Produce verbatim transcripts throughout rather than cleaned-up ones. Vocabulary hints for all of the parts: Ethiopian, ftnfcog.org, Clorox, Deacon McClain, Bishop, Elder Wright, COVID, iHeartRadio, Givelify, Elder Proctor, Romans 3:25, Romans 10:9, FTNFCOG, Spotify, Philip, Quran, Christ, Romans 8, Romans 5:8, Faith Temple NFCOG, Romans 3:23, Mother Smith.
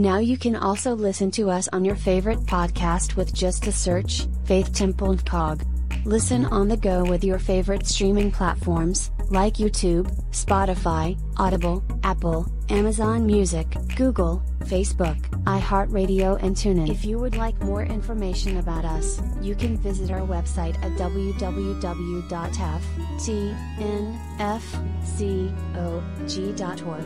Now you can also listen to us on your favorite podcast with just a search, Faith Temple N F C O G. Listen on the go with your favorite streaming platforms, like YouTube, Spotify, Audible, Apple, Amazon Music, Google, Facebook, iHeartRadio and TuneIn. If you would like more information about us, you can visit our website at w w w dot f t n f c o g dot org.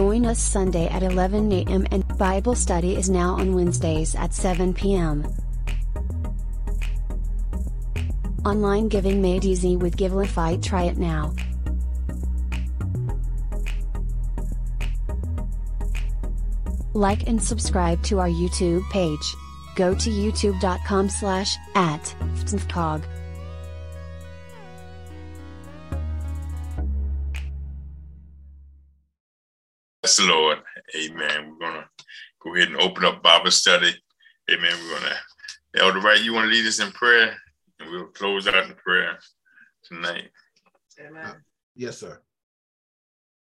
Join us Sunday at eleven a m and Bible study is now on Wednesdays at seven p m Online giving made easy with Givelify. Try it now. Like and subscribe to our YouTube page. Go to youtube.com slash at ftnfcog. Yes, Lord. Amen. We're going to go ahead and open up Bible study. Amen. We're going to, Elder Wright, you want to lead us in prayer? And we'll close out in prayer tonight. Amen. Yes, sir.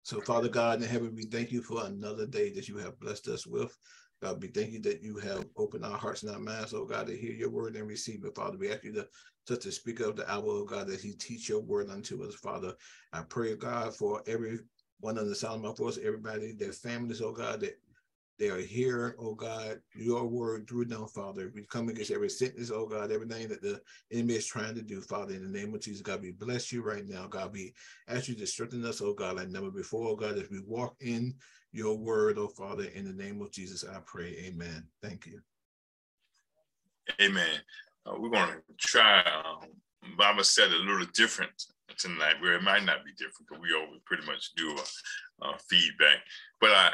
So, Father God in heaven, we thank you for another day that you have blessed us with. God, we thank you that you have opened our hearts and our minds, oh God, to hear your word and receive it, Father. We ask you to touch the speaker of the hour, oh God, that he teach your word unto us, Father. I pray, God, for everyone under the sound of my voice, everybody, their families, oh God, that they are here, oh God, your word through them, Father. We come against every sickness, oh God, everything that the enemy is trying to do, Father, in the name of Jesus. God, we bless you right now. God, we ask you to strengthen us, oh God, like never before, oh God, as we walk in your word, oh Father, in the name of Jesus, I pray. Amen. Thank you. Amen. Uh, we're going to try, um, Bible said, a little different tonight, where it might not be different, because we always pretty much do a, a feedback. But I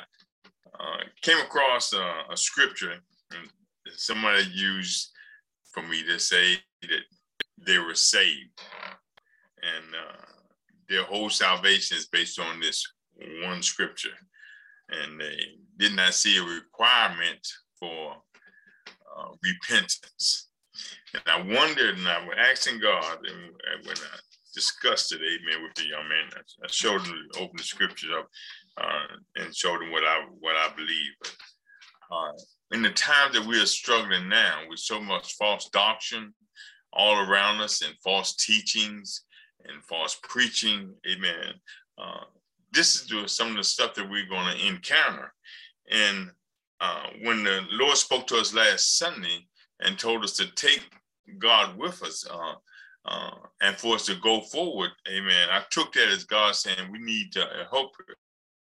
Uh, came across uh, a scripture, and somebody used for me to say that they were saved, and uh, their whole salvation is based on this one scripture, and they did not see a requirement for uh, repentance. And I wondered, and I was asking God, and when I discussed it, amen, with the young man, I showed him, opened the scriptures up, Uh, and showed them what I what I believe. Uh, in the times that we are struggling now with so much false doctrine all around us, and false teachings and false preaching, amen. Uh, this is some of the stuff that we're going to encounter. And uh, when the Lord spoke to us last Sunday and told us to take God with us uh, uh, and for us to go forward, amen, I took that as God saying we need to uh, help her.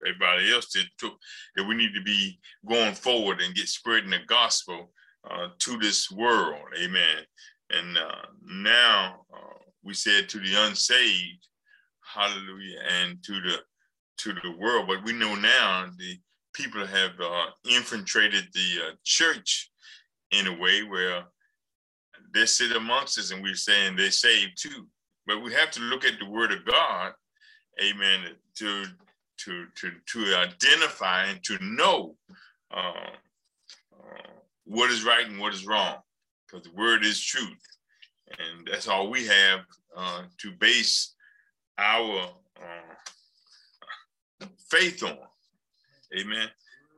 Everybody else that took that we need to be going forward and get spreading the gospel uh, to this world, amen. And uh, now uh, we said to the unsaved, hallelujah, and to the to the world. But we know now the people have uh, infiltrated the uh, church in a way where they sit amongst us, and we're saying they're saved too. But we have to look at the word of God, amen, to To, to, to identify and to know uh, uh, what is right and what is wrong, because the word is truth. And that's all we have uh, to base our uh, faith on. Amen.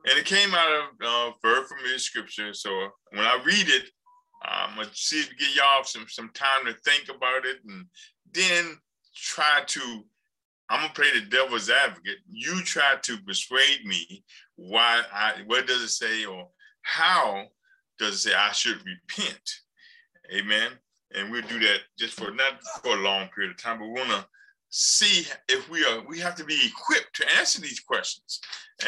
And it came out of uh, very familiar scripture. So when I read it, I'm going to see if give y'all some, some time to think about it, and then try to I'm gonna play the devil's advocate. You try to persuade me why I, what does it say, or how does it say I should repent? Amen. And we'll do that just for not for a long period of time, but we wanna see if we are, we have to be equipped to answer these questions.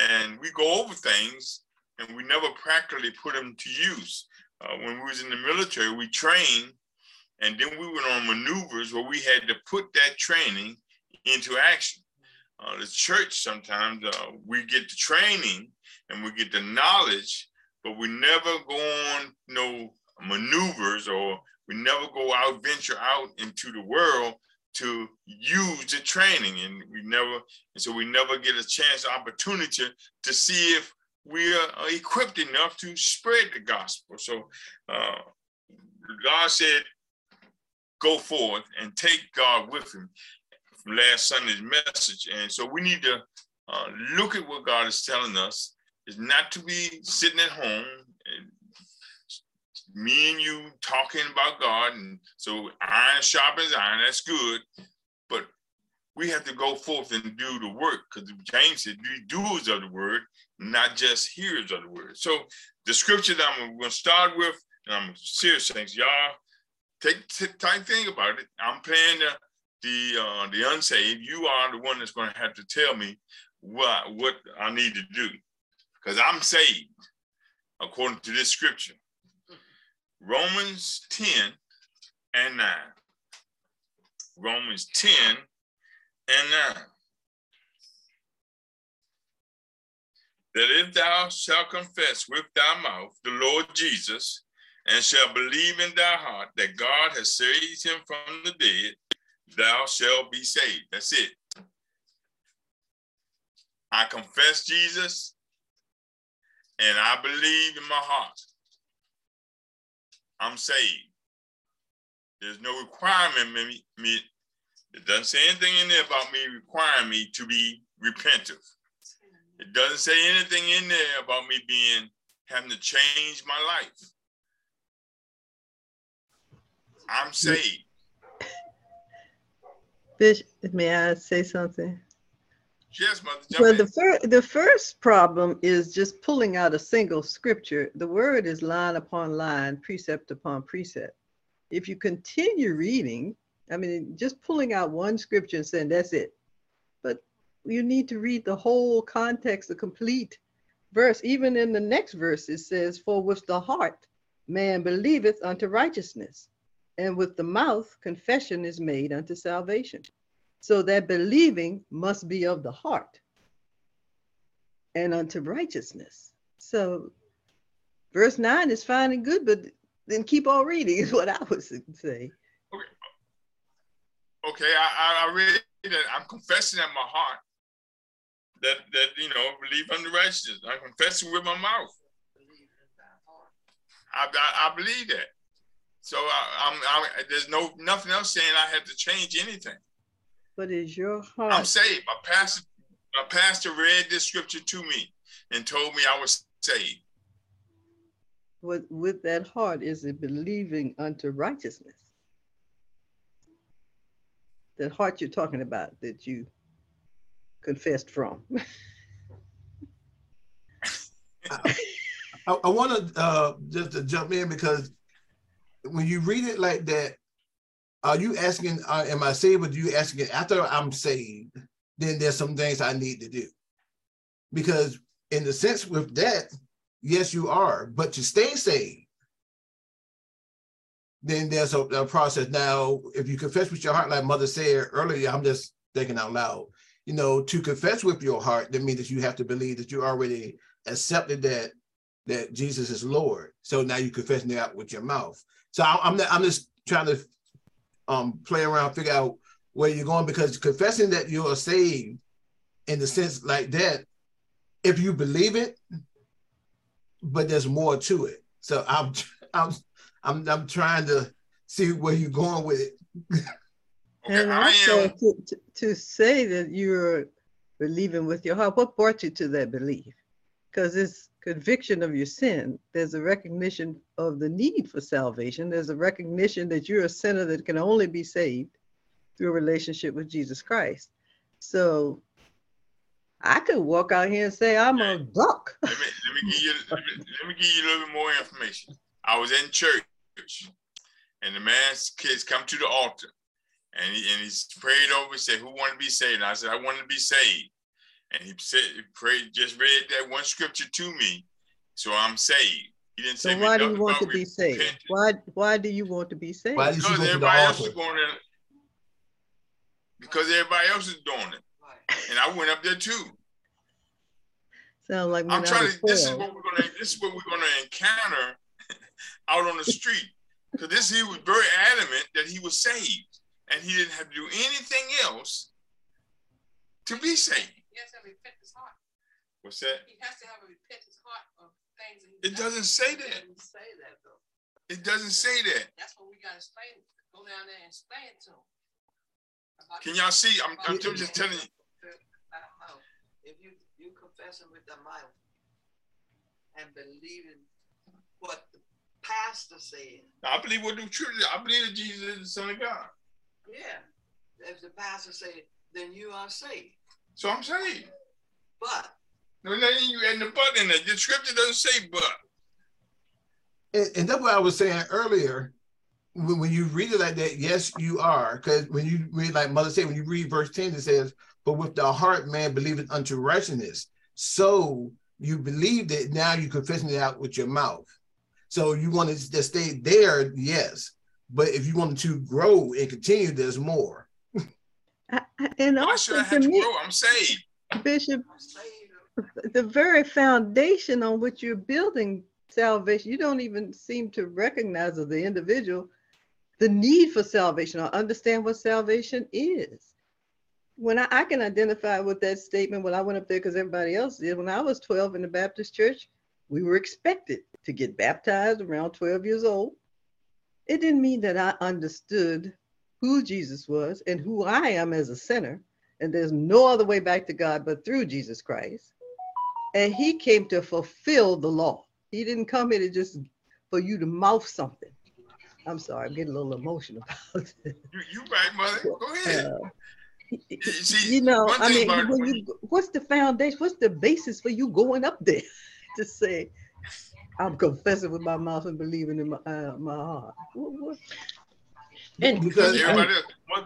And we go over things and we never practically put them to use. Uh, when we was in the military, we trained, and then we went on maneuvers where we had to put that training into action. Uh, the church, sometimes uh, we get the training and we get the knowledge, but we never go on no maneuvers, or we never go out, venture out into the world to use the training. And we never, and so we never get a chance, opportunity to see if we are equipped enough to spread the gospel. So uh, God said, go forth and take God with him. Last Sunday's message. And so we need to Uh, look at what God is telling us. It's not to be sitting at home and me and you talking about God. And so iron sharpens iron, that's good. But we have to go forth and do the work, because James said, be doers of the word, not just hearers of the word. So the scripture that I'm going to start with, and I'm serious, thanks, y'all, take time, think about it. I'm playing the the, uh, the unsaved. You are the one that's going to have to tell me what, what I need to do, because I'm saved according to this scripture. Romans ten and nine. Romans ten and nine. That if thou shalt confess with thy mouth the Lord Jesus, and shalt believe in thy heart that God has saved him from the dead, thou shalt be saved. That's it. I confess Jesus, and I believe in my heart. I'm saved. There's no requirement me, me it doesn't say anything in there about me requiring me to be repentant. It doesn't say anything in there about me being having to change my life. I'm saved. Bishop, may I say something? Yes, Mother. Well, the, fir the first problem is just pulling out a single scripture. The word is line upon line, precept upon precept. If you continue reading, I mean, just pulling out one scripture and saying that's it. But you need to read the whole context, the complete verse. Even in the next verse, it says, for with the heart man believeth unto righteousness, and with the mouth confession is made unto salvation. So that believing must be of the heart and unto righteousness. So verse nine is fine and good, but then keep on reading is what I would say. Okay, okay. I, I read that I'm confessing in my heart that, that you know, believe unto righteousness. I'm confessing with my mouth. I, I, I believe that. So I, I'm, I, there's no nothing else saying I have to change anything. But is your heart? I'm saved. My pastor, my pastor read this scripture to me and told me I was saved. With, with that heart is it believing unto righteousness? That heart you're talking about that you confessed from. I, I, I want to uh, just to jump in, because when you read it like that, are you asking, uh, am I saved? Or do you asking, after I'm saved, then there's some things I need to do? Because in the sense with that, yes, you are, but to stay saved, then there's a, a process. Now, if you confess with your heart, like Mother said earlier, I'm just thinking out loud, you know, to confess with your heart, that means that you have to believe that you already accepted that, that Jesus is Lord. So now you're confessing it out with your mouth. So I, I'm, not, I'm just trying to Um, play around, figure out where you're going, because confessing that you are saved in the sense like that, if you believe it, but there's more to it. So I'm I'm I'm, I'm trying to see where you're going with it. Okay, and also I am. To, to, to say that you're believing with your heart, what brought you to that belief? Because it's conviction of your sin. There's a recognition of the need for salvation. There's a recognition that you're a sinner that can only be saved through a relationship with Jesus Christ. So I could walk out here and say, I'm okay. a duck. Let me, let me give you, let me, let me give you a little bit more information. I was in church and the man's kids come to the altar and he, and he's prayed over and said, who want to be saved? And I said, I want to be saved. And he said, he prayed, just read that one scripture to me, so I'm saved. He didn't say, so why do you want to be saved? Why, why do you want to be saved? Because everybody else is going to, because everybody else is doing it. And I went up there too. Sound like I'm trying to, this is what we're going to, this is what we're going to encounter out on the street. Because this, he was very adamant that he was saved. And he didn't have to do anything else to be saved. He has to have a repentance heart. What's that? He has to have a repentance heart of things. That it doesn't say that. It doesn't say that, though. It doesn't say that. That's what we got to explain. Go down there and explain to him. Can y'all see? I'm, I'm just telling you. If you, you confess him with the mouth and believe in what the pastor said. I believe what the truth is. I believe that Jesus is the Son of God. Yeah. If the pastor said, then you are saved. So I'm saved. But. No, nothing you adding the but in there. The scripture doesn't say but. And, and that's what I was saying earlier. When, when you read it like that, yes, you are. Because when you read, like Mother said, when you read verse ten, it says, but with the heart man believeth unto righteousness. So you believed it, now you confessing it out with your mouth. So you want to just stay there, yes. But if you wanted to grow and continue, there's more. I, and also, why should I have to me, grow? I'm saved. Bishop, the very foundation on which you're building salvation, you don't even seem to recognize as the individual the need for salvation or understand what salvation is. When I, I can identify with that statement, when I went up there because everybody else did, when I was twelve in the Baptist church, we were expected to get baptized around twelve years old. It didn't mean that I understood who Jesus was and who I am as a sinner, and there's no other way back to God but through Jesus Christ. And he came to fulfill the law. He didn't come here to just for you to mouth something. I'm sorry, I'm getting a little emotional about it. You, you right, Mother. Go ahead. Uh, See, you know, I mean, when you, what's the foundation? What's the basis for you going up there to say, I'm confessing with my mouth and believing in my, uh, my heart? What, what? And because everybody I,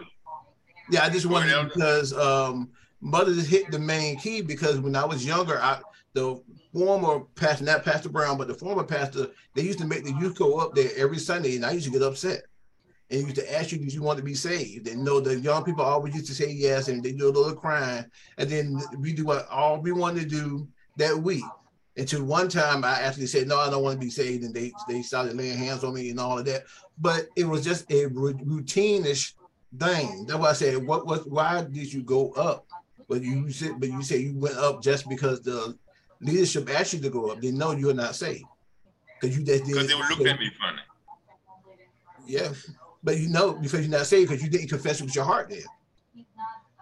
yeah, I just wondered because um, Mother hit the main key. Because when I was younger, I the former pastor, not Pastor Brown, but the former pastor, they used to make the youth go up there every Sunday, and I used to get upset. And he used to ask you, did you want to be saved? And no, the young people always used to say yes, and they do a little crying. And then we do what all we wanted to do that week. Until one time I actually said, no, I don't want to be saved. And they, they started laying hands on me and all of that. But it was just a routine-ish thing. That's why I said, what was, why did you go up? But you said, but you said you went up just because the leadership asked you to go up. They know you're not saved. Because you just did. Because they were looking at me funny. Yeah. But you know, because you're not saved, because you didn't confess it with your heart. Then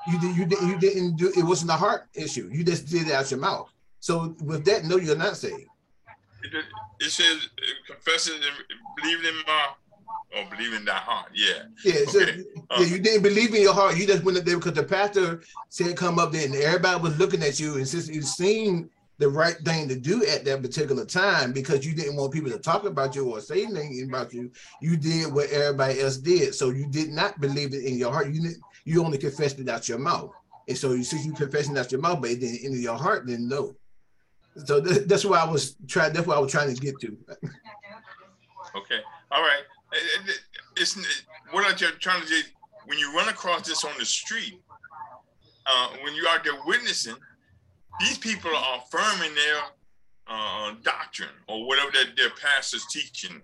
you did, you did, you didn't do it. Wasn't a heart issue. You just did it out your mouth. So with that, no, you're not saved. It, it says confessing, believing in my, or believing in thy heart. Yeah. Yeah. Okay. So, uh, yeah. You didn't believe in your heart. You just went up there because the pastor said come up there, and everybody was looking at you, and since you seemed the right thing to do at that particular time, because you didn't want people to talk about you or say anything about you, you did what everybody else did. So you did not believe it in your heart. You didn't, you only confessed it out your mouth. And so you see you confessing out your mouth, but it didn't enter your heart, then no. So th that's what I was trying. That's what I was trying to get to. Okay. All right. It's what I'm trying to say. When you run across this on the street, uh, when you're out there witnessing, these people are affirming their uh, doctrine or whatever that their pastor's teaching them.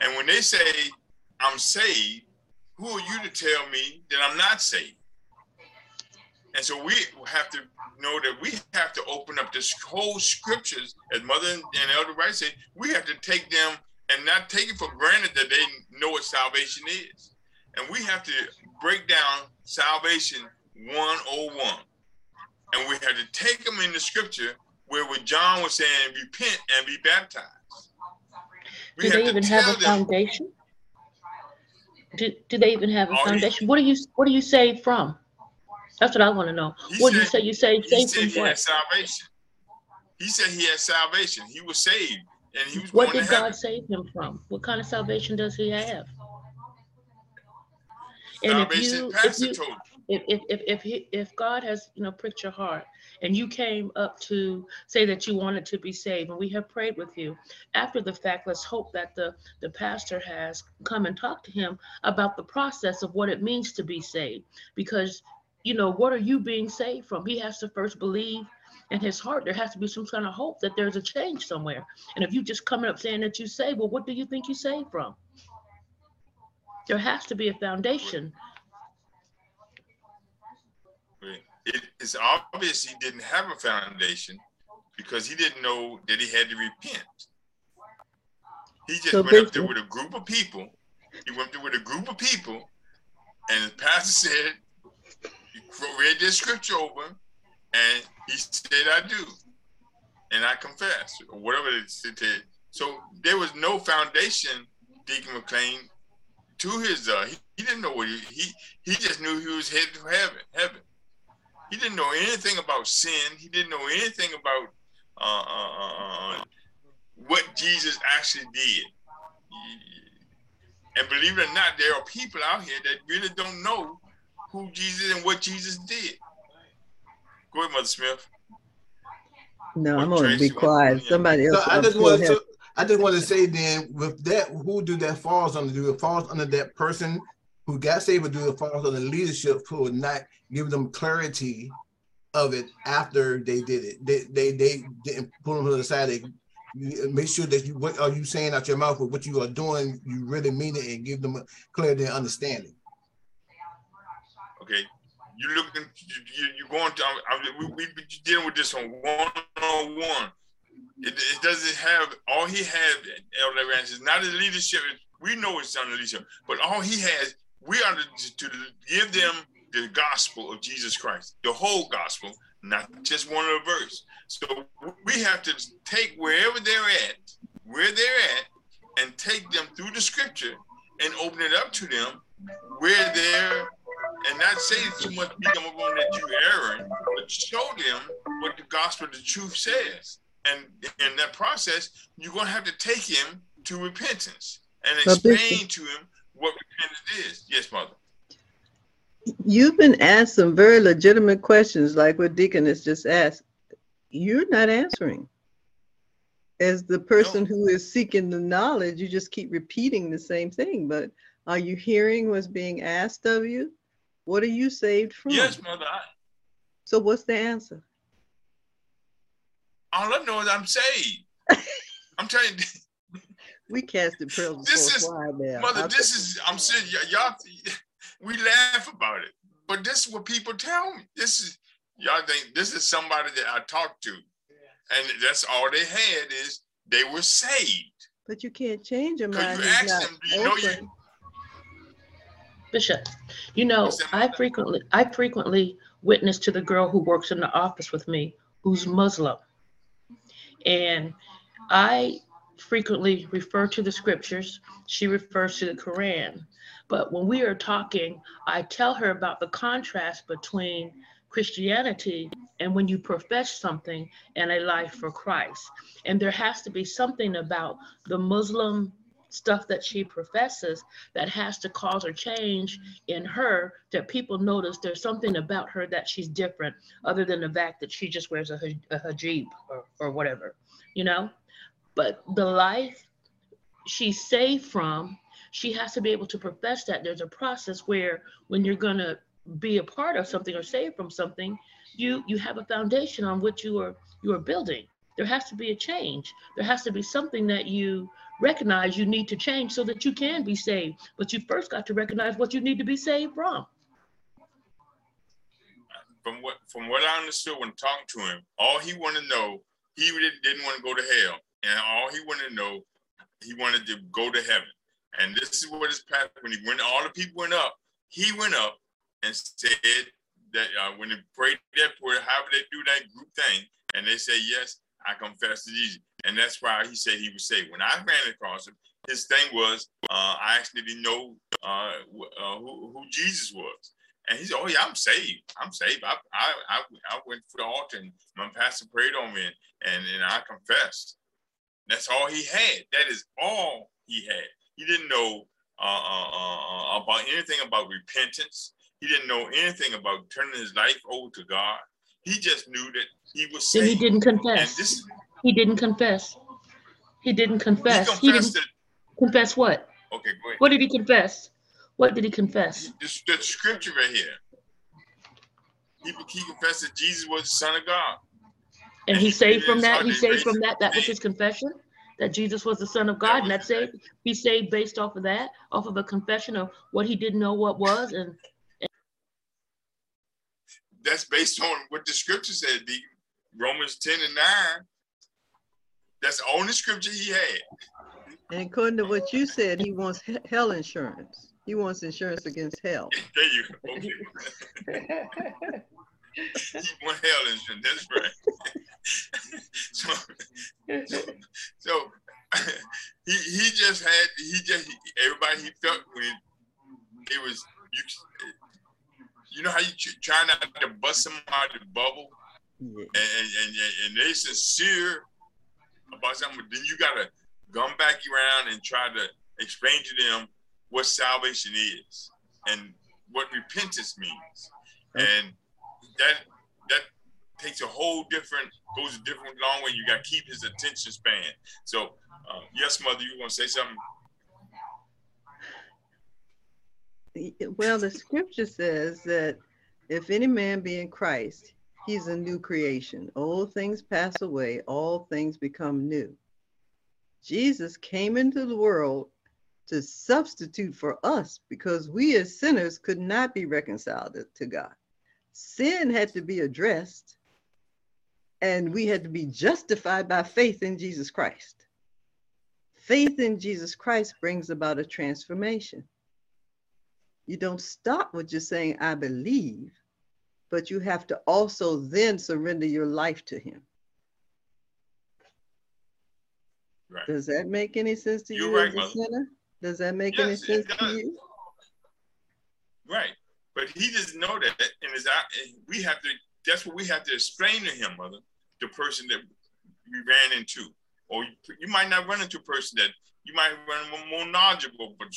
And when they say, I'm saved, who are you to tell me that I'm not saved? And so we have to know that we have to open up this whole scriptures, as Mother and Elder Wright said, we have to take them and not take it for granted that they know what salvation is. And we have to break down salvation one oh one. And we had to take them in the scripture where what John was saying, repent and be baptized. We do they even have a foundation? Do, do they even have a foundation? What do you what do you saved from? That's what I want to know. What do you say you saved? He said he had salvation. He said he had salvation. He was saved and he was going to heaven. What did God save him from? What kind of salvation does he have? Salvation, Pastor told you. If if if if, he, if God has, you know, pricked your heart and you came up to say that you wanted to be saved, and we have prayed with you after the fact, let's hope that the the pastor has come and talked to him about the process of what it means to be saved, because, you know, what are you being saved from? He has to first believe in his heart. There has to be some kind of hope that there's a change somewhere. And if you just coming up saying that you saved, well, what do you think you saved from? There has to be a foundation. It, it's obvious he didn't have a foundation because he didn't know that he had to repent. He just so went up there with a group of people. He went there with a group of people, and the pastor said, read this scripture over him, And he said, I do. And I confess, or whatever it said. So there was no foundation, Deacon McClain, to his, uh, he, he didn't know what he, he, he just knew he was headed to heaven, heaven. He didn't know anything about sin. He didn't know anything about uh, uh, what Jesus actually did. And believe it or not, there are people out here that really don't know who Jesus and what Jesus did. Go ahead, Mother Smith. No, what I'm going to be quiet. Somebody else. So I just want to. I just want to say then, with that, who do that falls under? Do it falls under that person who got saved, or do it falls under leadership who would not give them clarity of it after they did it? They they they didn't pull them to the side. They make sure that you what are you saying out your mouth with what you are doing, you really mean it, and give them a clarity and understanding. Okay. You're looking, you're going to, we've we dealing with this on one-on-one. It, it doesn't have, all he had, Elder Ranch, is not his leadership. We know it's not leadership, but all he has, we are to, to give them the gospel of Jesus Christ, the whole gospel, not just one of the verse. So we have to take wherever they're at, where they're at, and take them through the scripture and open it up to them where they're and not say too much become one that you error, but show them what the gospel of the truth says. And in that process, you're going to have to take him to repentance and explain to him what repentance is. Yes, Mother. You've been asked some very legitimate questions, like what Deacon has just asked. You're not answering. As the person no. who is seeking the knowledge, you just keep repeating the same thing. But are you hearing what's being asked of you? What are you saved from? Yes, Mother. I, so what's the answer? All I know is I'm saved. I'm trying to. We casted pearls this is, now. Mother, I'll this is, I'm saying, y'all, we laugh about it. But this is what people tell me. This is, y'all think, this is somebody that I talked to. Yeah. And that's all they had is they were saved. But you can't change your mind. Because you ask them, do you know you? Bishop, you know, I frequently I frequently witness to the girl who works in the office with me, who's Muslim. And I frequently refer to the scriptures. She refers to the Quran. But when we are talking, I tell her about the contrast between Christianity and when you profess something and a life for Christ. And there has to be something about the Muslim stuff that she professes that has to cause a change in her that people notice there's something about her that she's different other than the fact that she just wears a, a hijab or, or whatever, you know? But the life she's saved from, she has to be able to profess that. There's a process where when you're gonna be a part of something or saved from something, you you have a foundation on which you are you are building. There has to be a change. There has to be something that you recognize you need to change so that you can be saved. But you first got to recognize what you need to be saved from. From what from what I understood when talking to him, all he wanted to know, he didn't, didn't want to go to hell. And all he wanted to know, he wanted to go to heaven. And this is what his path, when he went, all the people went up, he went up and said that uh, when they prayed that prayer, however they do that group thing, and they say, yes, I confess to Jesus. And that's why he said he was saved. When I ran across him, his thing was, uh, I actually didn't know uh, uh, who, who Jesus was. And he said, oh, yeah, I'm saved. I'm saved. I I, I, I went to the altar and my pastor prayed on me, and, and I confessed. That's all he had. That is all he had. He didn't know uh, uh, about anything about repentance. He didn't know anything about turning his life over to God. He just knew that he was saved. He didn't confess. This, he didn't confess. He didn't confess. He, he didn't that, confess what? Okay, go ahead. What did he confess? What did he confess? This, the scripture right here. He, he confessed that Jesus was the Son of God. And, and he, he saved from that? He saved from that? That was his confession? That Jesus was the Son of God? That and that's it? He saved based off of that? Off of a confession of what he didn't know what was? And that's based on what the scripture said, the Romans ten and nine. That's the only scripture he had. And according to what you said, he wants hell insurance. He wants insurance against hell. There you go. Okay. What hell is in this, right? so, so, so he he just had he just he, everybody he felt with. It was you. You know how you try not to bust them out of the bubble, and and, and, and they sincere about something. Then you gotta come back around and try to explain to them what salvation is and what repentance means, and that that takes a whole different goes a different long way. You got to keep his attention span. So, um, yes, Mother, you want to say something? Well, the scripture says that if any man be in Christ, he's a new creation. Old things pass away, all things become new. Jesus came into the world to substitute for us because we as sinners could not be reconciled to God. Sin had to be addressed and we had to be justified by faith in Jesus Christ. Faith in Jesus Christ brings about a transformation. You don't stop with just saying, I believe, but you have to also then surrender your life to him. Right. Does that make any sense to You're you right, as a Mother. Sinner? Does that make yes, any sense to you? Right. But he doesn't know that. And it's our, we have to, that's what we have to explain to him, Mother, the person that we ran into. Or you, you might not run into a person that, you might run more knowledgeable, but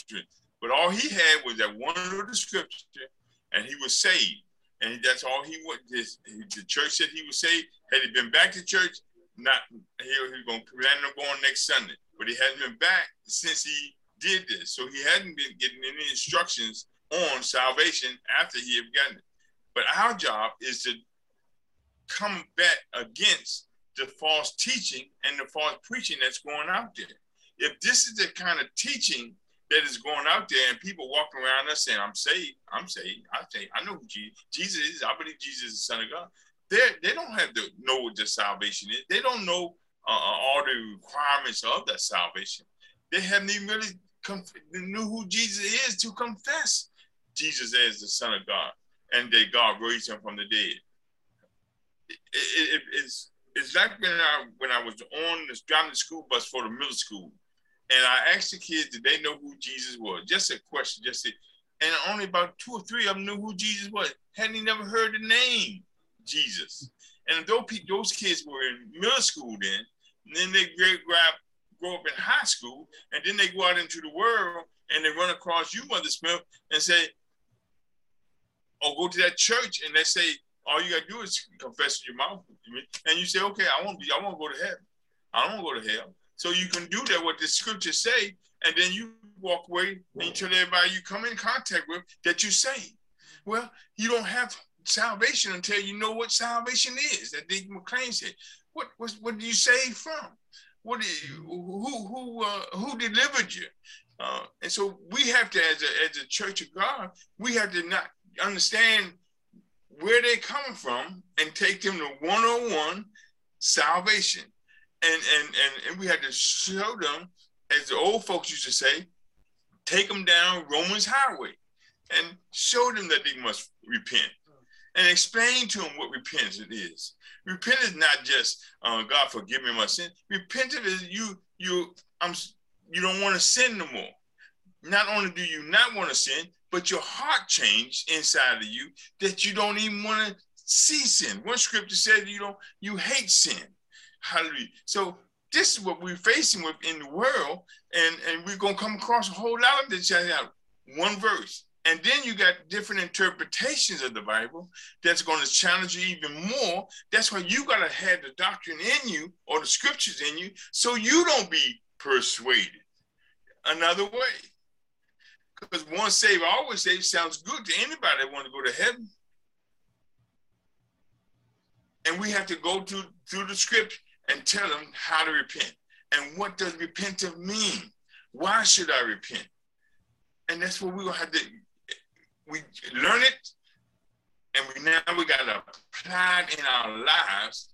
But all he had was that one little scripture, and he was saved. And that's all he was. His, the church said he was saved. Had he been back to church, not he, he was going to plan on going next Sunday. But he hasn't been back since he did this. So he hadn't been getting any instructions on salvation after he had gotten it. But our job is to come back against the false teaching and the false preaching that's going out there. If this is the kind of teaching that is going out there and people walking around us saying, I'm saved, I'm saved, I'm saved. I know who Jesus is. I believe Jesus is the Son of God. They're, they don't have to know what their salvation is. They don't know uh, all the requirements of that salvation. They haven't even really knew who Jesus is to confess Jesus as the Son of God and that God raised him from the dead. It, it, it's, it's like when I, when I was on this, driving the school bus for the middle school, and I asked the kids, did they know who Jesus was? Just a question, just it. And only about two or three of them knew who Jesus was. Hadn't they never heard the name Jesus? And though those kids were in middle school then, and then they grow up in high school, and then they go out into the world, and they run across you, Mother Smith, and say, or go to that church, and they say, all you gotta do is confess with your mouth. And you say, okay, I want to be, I want to go to heaven. I don't want to go to hell. So you can do that, what the scriptures say, and then you walk away and you tell everybody you come in contact with that you say. Well, you don't have salvation until you know what salvation is, that Deacon McClain said. What, what, what do you save from? What is, who, who, uh, who delivered you? Uh, and so we have to, as a, as a church of God, we have to not understand where they're coming from and take them to one oh one salvation. And, and and and we had to show them, as the old folks used to say, take them down Romans Highway and show them that they must repent and explain to them what repentance it is. Repentance is not just, uh, God forgive me my sin. Repentance is you, you, I'm, you don't want to sin no more. Not only do you not want to sin, but your heart changed inside of you that you don't even want to see sin. One scripture says you don't, you hate sin. Hallelujah. So this is what we're facing with in the world, and, and we're going to come across a whole lot of this out one verse. And then you got different interpretations of the Bible that's going to challenge you even more. That's why you got to have the doctrine in you or the scriptures in you so you don't be persuaded another way. Because once saved, always saved sounds good to anybody that wants to go to heaven. And we have to go through, through the script and tell them how to repent. And what does repentance mean? Why should I repent? And that's what we will have to, we learn it, and we now we got to apply it in our lives.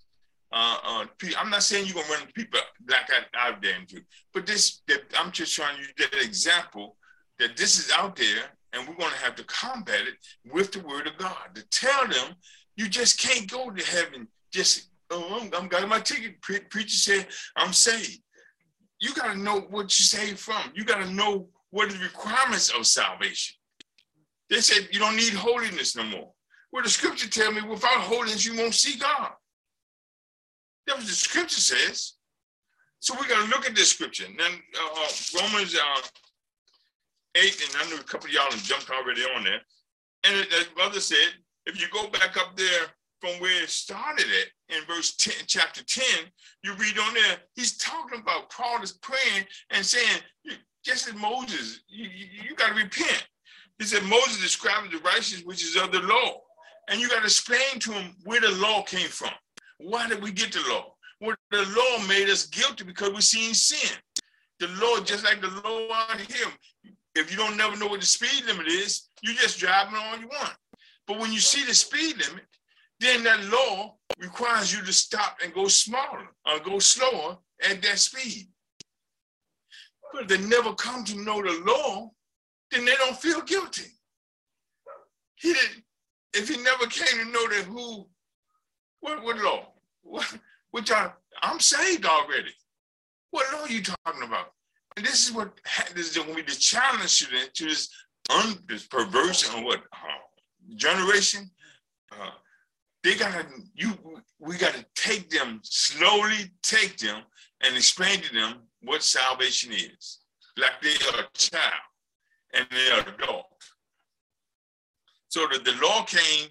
Uh, uh, I'm not saying you're going to run people black out, out there into, but this, I'm just showing you that example that this is out there, and we're going to have to combat it with the word of God, to tell them You just can't go to heaven. Just, oh, I'm, I'm got my ticket. Pre- preacher said, I'm saved. You got to know what you're saved from. You got to know what are the requirements of salvation. They said, you don't need holiness no more. Well, the scripture tells me without holiness, you won't see God. That's what the scripture says. So we got to look at this scripture. And then uh, Romans uh, eight, and I knew a couple of y'all have jumped already on there. And as Mother said, if you go back up there from where it started at in verse ten, chapter ten, you read on there, he's talking about Paul is praying and saying, just as Moses, you, you, you got to repent. He said, Moses described the righteousness which is of the law. And you got to explain to him where the law came from. Why did we get the law? Well, the law made us guilty because we seen sin. The law, just like the law out here, if you don't never know what the speed limit is, you just driving all you want. But when you see the speed limit, then that law requires you to stop and go smaller or go slower at that speed. But if they never come to know the law, then they don't feel guilty. He didn't, if he never came to know that who, what, what law? What, which I, I'm saved already. What law are you talking about? And this is what this is going to be the challenge to this, to this, un, this perverse and what uh, generation. Uh, they gotta you. We gotta take them slowly, take them and explain to them what salvation is, like they are a child and they are adult. So that the law came.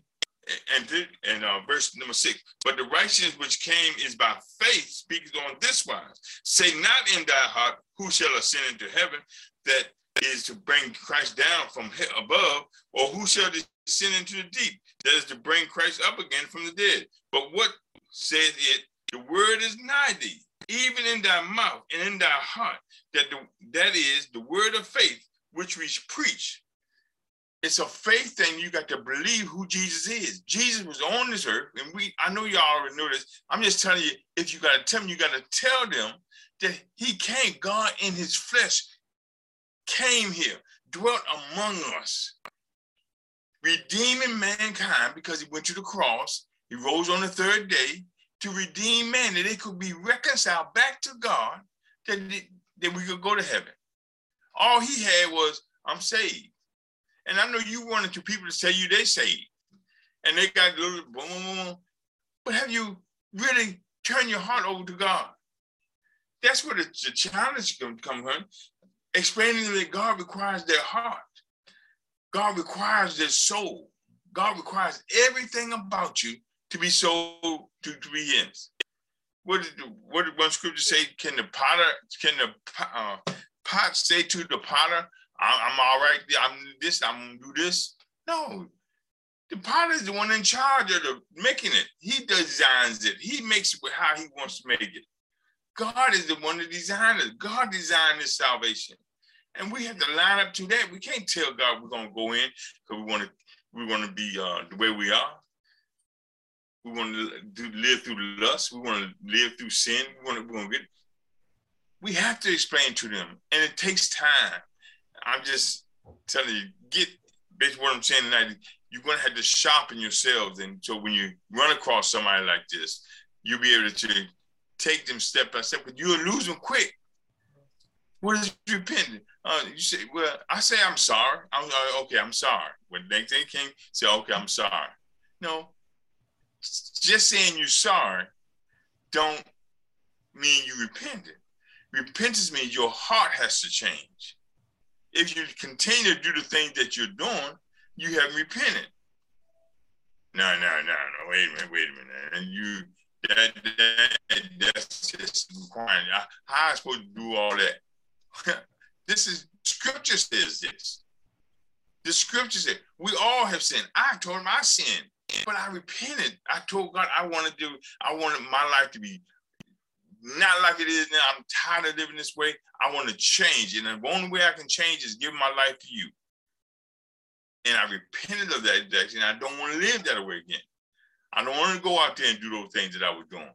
And, and uh, verse number six, but the righteousness which came is by faith, speaks on this wise. Say not in thy heart, who shall ascend into heaven, that is to bring Christ down from above, or who shall descend into the deep, that is to bring Christ up again from the dead. But what saith it? The word is nigh thee, even in thy mouth and in thy heart, that the, that is the word of faith, which we preach. It's a faith thing. You got to believe who Jesus is. Jesus was on this earth, and we, I know y'all already know this. I'm just telling you, if you got to tell them, you got to tell them that he came, God in his flesh came here, dwelt among us, redeeming mankind because he went to the cross. He rose on the third day to redeem man, that they could be reconciled back to God, that, that we could go to heaven. All he had was, I'm saved. And I know you wanted to people to tell you they saved, and they got a little boom, boom, boom. But have you really turned your heart over to God? That's where the, the challenge comes from. Explaining that God requires their heart. God requires their soul. God requires everything about you to be sold to, to be his. What did, what did one scripture say? Can the potter, can the uh, pot say to the potter, I'm all right, I'm this, I'm gonna do this? No, the potter is the one in charge of the, making it. He designs it. He makes it with how he wants to make it. God is the one that designed it. God designed this salvation, and we have to line up to that. We can't tell God we're gonna go in because we want to. We want to be uh, the way we are. We want to live through lust. We want to live through sin. We want to. We're gonna get. We have to explain to them, and it takes time. I'm just telling you, get basically what I'm saying tonight. You're going to have to sharpen yourselves, and so when you run across somebody like this, you'll be able to take them step by step. But you'll lose them quick. What is repenting? Uh, you say, well, I say I'm sorry. I'm uh, okay. I'm sorry. When they came, say, okay, I'm sorry. No, just saying you're sorry don't mean you repented. Repentance means your heart has to change. If you continue to do the things that you're doing, you haven't repented. No, no, no, no. Wait a minute, wait a minute. And you, that, that that's just requiring. How am I supposed to do all that? This is, scripture says this. The scripture says, we all have sinned. I told him I sinned, but I repented. I told God I want to do, I wanted my life to be not like it is now. I'm tired of living this way. I want to change. And the only way I can change is give my life to you. And I repented of that addiction. I don't want to live that way again. I don't want to go out there and do those things that I was doing.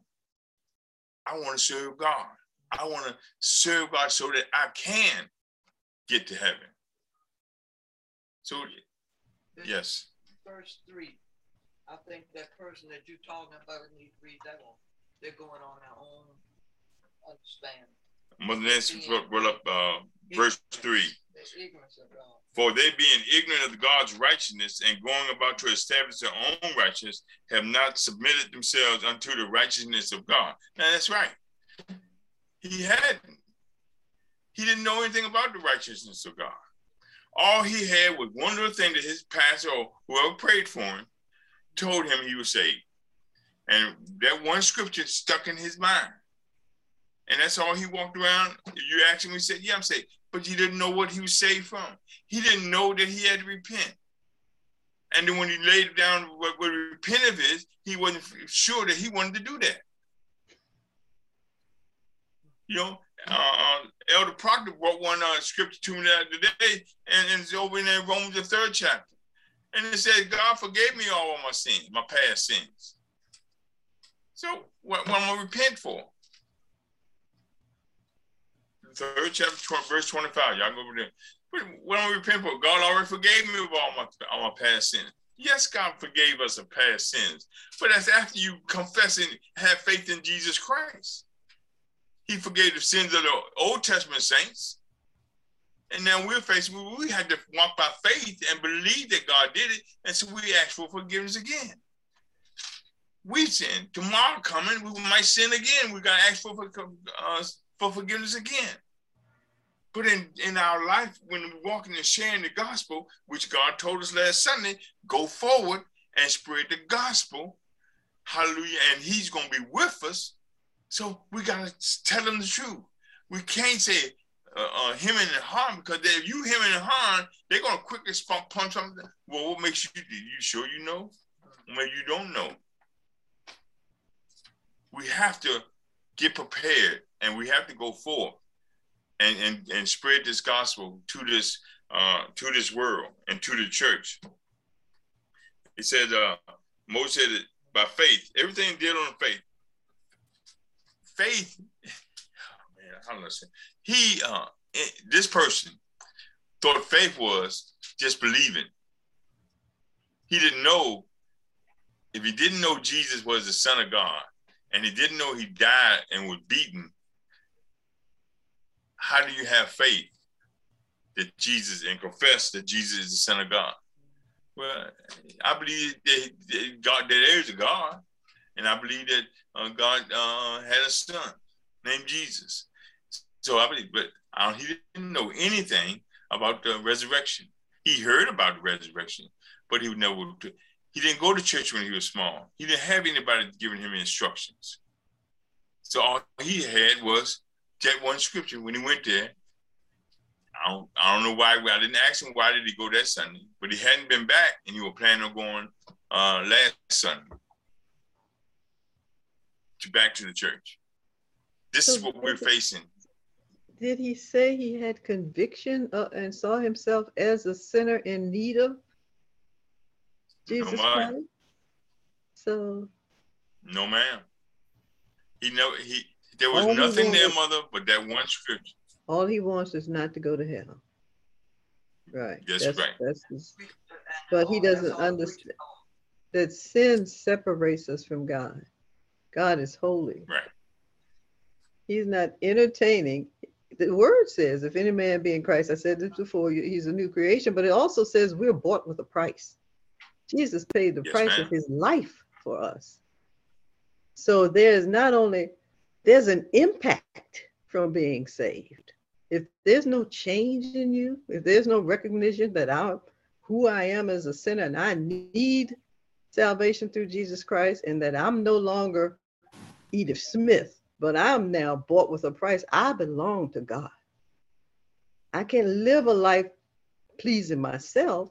I want to serve God. I want to serve God so that I can get to heaven. So, this, yes. Verse three. I think that person that you're talking about needs to read that one. They're going on their own understanding. Mother Nancy brought up uh, verse three. For they being ignorant of God's righteousness and going about to establish their own righteousness have not submitted themselves unto the righteousness of God. Now that's right. He hadn't. He didn't know anything about the righteousness of God. All he had was one little thing that his pastor or whoever prayed for him told him he was saved. And that one scripture stuck in his mind. And that's all he walked around. You asked him, he said, yeah, I'm saved. But he didn't know what he was saved from. He didn't know that he had to repent. And then when he laid down what, what repent of is, he wasn't sure that he wanted to do that. You know, uh, Elder Proctor brought one uh, scripture to me today, and, and it's over in Romans, the third chapter. And it says, God forgave me all of my sins, my past sins. So what, what am I repent for? Third chapter, verse twenty-five. Y'all go over there. But what am I repent for? God already forgave me of all my, all my past sins. Yes, God forgave us of past sins. But that's after you confess and have faith in Jesus Christ. He forgave the sins of the Old Testament saints. And now we're facing, we had to walk by faith and believe that God did it. And so we ask for forgiveness again. We sin. Tomorrow coming, we might sin again. We got to ask for, uh, for forgiveness again. But in, in our life, when we're walking and sharing the gospel, which God told us last Sunday, go forward and spread the gospel. Hallelujah. And he's going to be with us. So we got to tell them the truth. We can't say uh, uh, him and harm, because if you him and harm, they're going to quickly punch something. Well, what makes you, you sure you know? Maybe you don't know. We have to get prepared, and we have to go forth and, and, and spread this gospel to this, uh, to this world and to the church. It said, uh, Moses said it by faith, everything did on faith. Faith, man, I don't know. He, uh, this person thought faith was just believing. He didn't know, if he didn't know Jesus was the Son of God, and he didn't know he died and was beaten, how do you have faith that Jesus and confess that Jesus is the Son of God? Well, I believe that God, that there is a God. And I believe that uh, God uh, had a son named Jesus. So I believe, but uh, he didn't know anything about the resurrection. He heard about the resurrection, but he would never. He didn't go to church when he was small. He didn't have anybody giving him instructions. So all he had was that one scripture. When he went there, I don't, I don't know why. I didn't ask him why did he go that Sunday, but he hadn't been back, and he was planning on going uh, last Sunday. Back to the church. This so is what we're facing. Did he say he had conviction uh, and saw himself as a sinner in need of Jesus no, Christ? So no, ma'am. He know he there was nothing wants, there, mother, but that one scripture. All he wants is not to go to hell. Right. That's, that's right. That's his, but he doesn't understand that sin separates us from God. God is holy. Right. He's not entertaining. The word says, if any man be in Christ, I said this before, he's a new creation, but it also says we're bought with a price. Jesus paid the yes, price of his life for us. So there's not only, there's an impact from being saved. If there's no change in you, if there's no recognition that I, who I am as a sinner and I need salvation through Jesus Christ and that I'm no longer Edith Smith, but I'm now bought with a price. I belong to God. I can live a life pleasing myself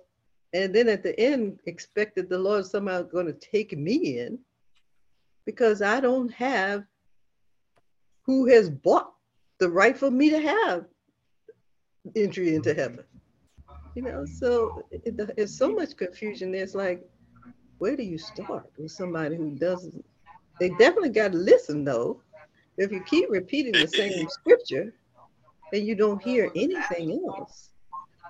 and then at the end expect that the Lord is somehow going to take me in because I don't have who has bought the right for me to have entry into heaven. You know, so there's so much confusion. There's like, where do you start with somebody who doesn't? They definitely got to listen, though. If you keep repeating the same scripture, then you don't hear anything else.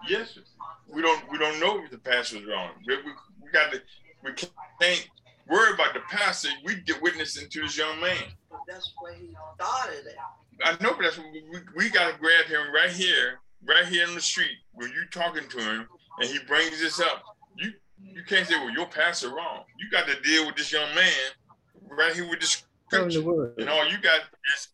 Yes, we don't. We don't know if the pastor's wrong. We, we, we got to. We can't worry about the pastor, we get witnessing to this young man. But that's where he started it. I know, but that's what we, we got to grab him right here, right here in the street. When you're talking to him and he brings this up, you you can't say, well, your pastor wrong. You got to deal with this young man right here with this scripture. And all you got is,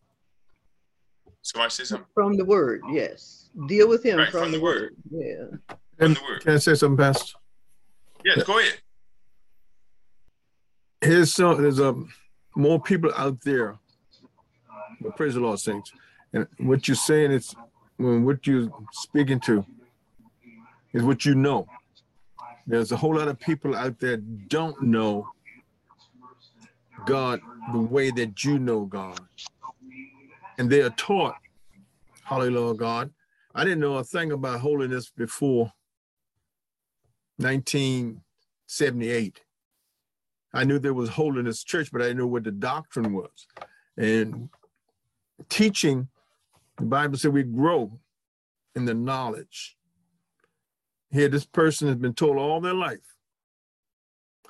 somebody say something? From the word, yes. Deal with him right, from, from the, the word. word. Yeah. From the word. Can I say something, Pastor? Yes, go ahead. Here's some, there's um, more people out there. But praise the Lord, saints. And what you're saying is, when what you're speaking to is what you know. There's a whole lot of people out there don't know God the way that you know God. And they are taught, hallelujah, God. I didn't know a thing about holiness before nineteen seventy-eight. I knew there was holiness church, but I didn't know what the doctrine was. And teaching, the Bible said we grow in the knowledge. Here, this person has been told all their life,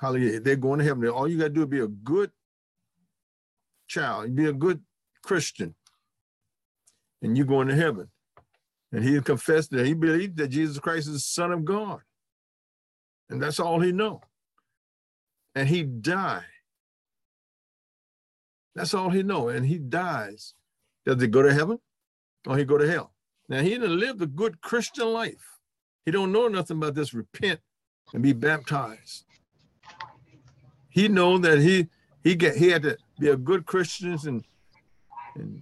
hallelujah, they're going to heaven. All you got to do is be a good child, be a good Christian, and you're going to heaven. And he confessed that he believed that Jesus Christ is the Son of God. And that's all he knows. And he died. That's all he knows. And he dies. Does he go to heaven or he go to hell? Now, he didn't live the good Christian life. He don't know nothing about this repent and be baptized. He knows that he he get he had to be a good Christian and, and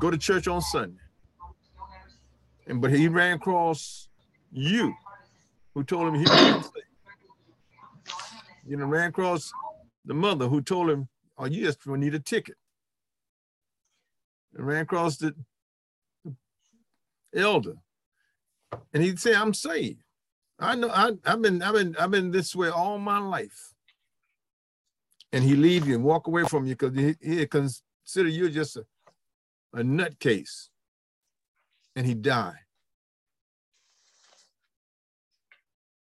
go to church on Sunday. And but he ran across you, who told him he was you know, ran across the mother who told him, oh, you just need a ticket. And ran across the elder. And he'd say, I'm saved. I know I, I've been I've been I've been this way all my life. And he leave you and walk away from you because he, he consider you just a, a nutcase. And he died.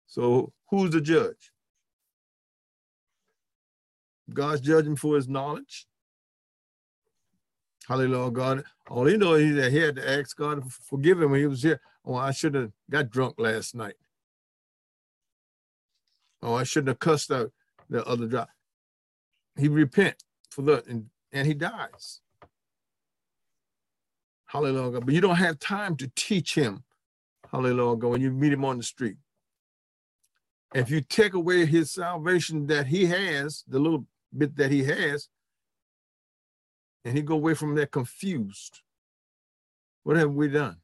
So who's the judge? God's judging for his knowledge. Hallelujah, God. All he knows is that he had to ask God to forgive him when he was here. Oh, I should have got drunk last night. Oh, I shouldn't have cussed out the other guy. He repent for that, and, and he dies. Hallelujah, God. But you don't have time to teach him. Hallelujah, God, when you meet him on the street. If you take away his salvation that he has, the little bit that he has, and he go away from that confused, what have we done?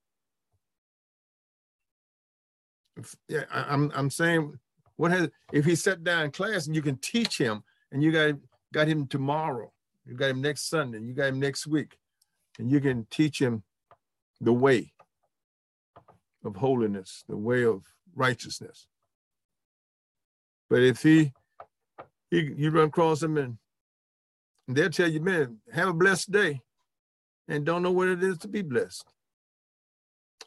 If, yeah, I, I'm I'm saying, what has if he sat down in class and you can teach him, and you got got him tomorrow, you got him next Sunday, you got him next week, and you can teach him the way of holiness, the way of righteousness. But if he, he, you run across him and they'll tell you, man, have a blessed day and don't know what it is to be blessed.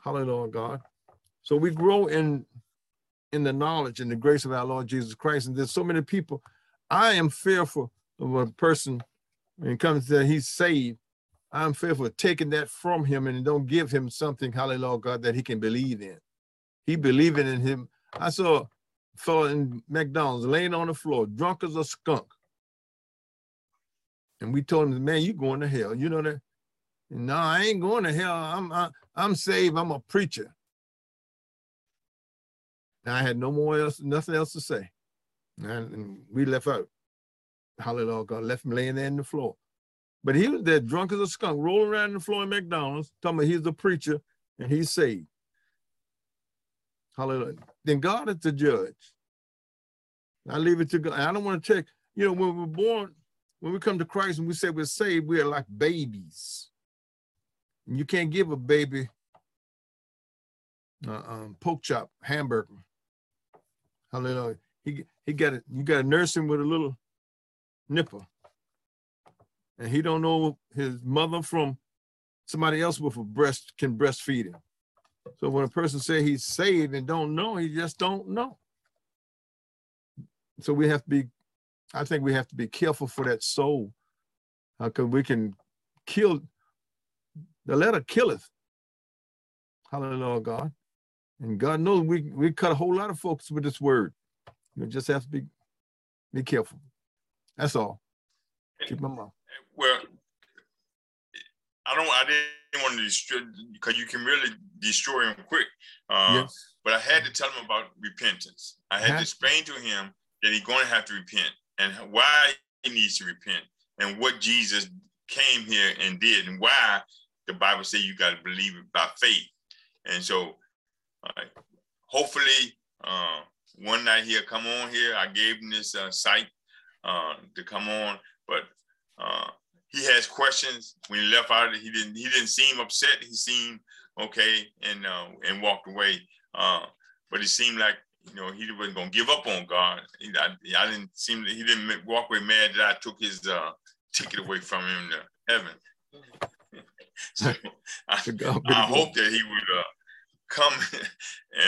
Hallelujah, God. So we grow in, in the knowledge and the grace of our Lord Jesus Christ. And there's so many people. I am fearful of a person when it comes to that he's saved. I'm fearful of taking that from him and don't give him something, hallelujah, God, that he can believe in. He believing in him. I saw fellow in McDonald's laying on the floor, drunk as a skunk. And we told him, man, you going to hell. You know that? No, I ain't going to hell. I'm I, I'm saved. I'm a preacher. And I had no more else, nothing else to say. And, and we left out. Hallelujah, God, left him laying there on the floor. But he was there drunk as a skunk, rolling around on the floor in McDonald's, talking about he's the preacher and he's saved. Hallelujah. Then God is the judge. I leave it to God. I don't want to take, you know, when we're born, when we come to Christ and we say we're saved, we are like babies. And you can't give a baby uh, um, pork chop, hamburger. Hallelujah. He, he got it. You got to nurse him with a little nipple. And he don't know his mother from somebody else with a breast can breastfeed him. So when a person says he's saved and don't know, he just don't know. So we have to be I think we have to be careful for that soul, because uh, we can kill, the letter killeth. Hallelujah, God. And God knows we, we cut a whole lot of folks with this word. You just have to be be careful. That's all. And, keep my mouth. Well, I don't, I didn't want to destroy, because you can really destroy him quick. Uh, yes. But I had to tell him about repentance. I had uh-huh. to explain to him that he's going to have to repent and why he needs to repent and what Jesus came here and did and why the Bible says you got to believe it by faith. And so uh, hopefully uh, one night he'll come on here. I gave him this uh, site uh, to come on, but uh, he has questions. When he left out, he didn't, he didn't seem upset. He seemed okay and, uh, and walked away. Uh, but it seemed like, you know, he wasn't going to give up on God. He, I, I didn't seem he didn't walk away mad that I took his uh, ticket away from him to heaven. So I, I hope that he would uh, come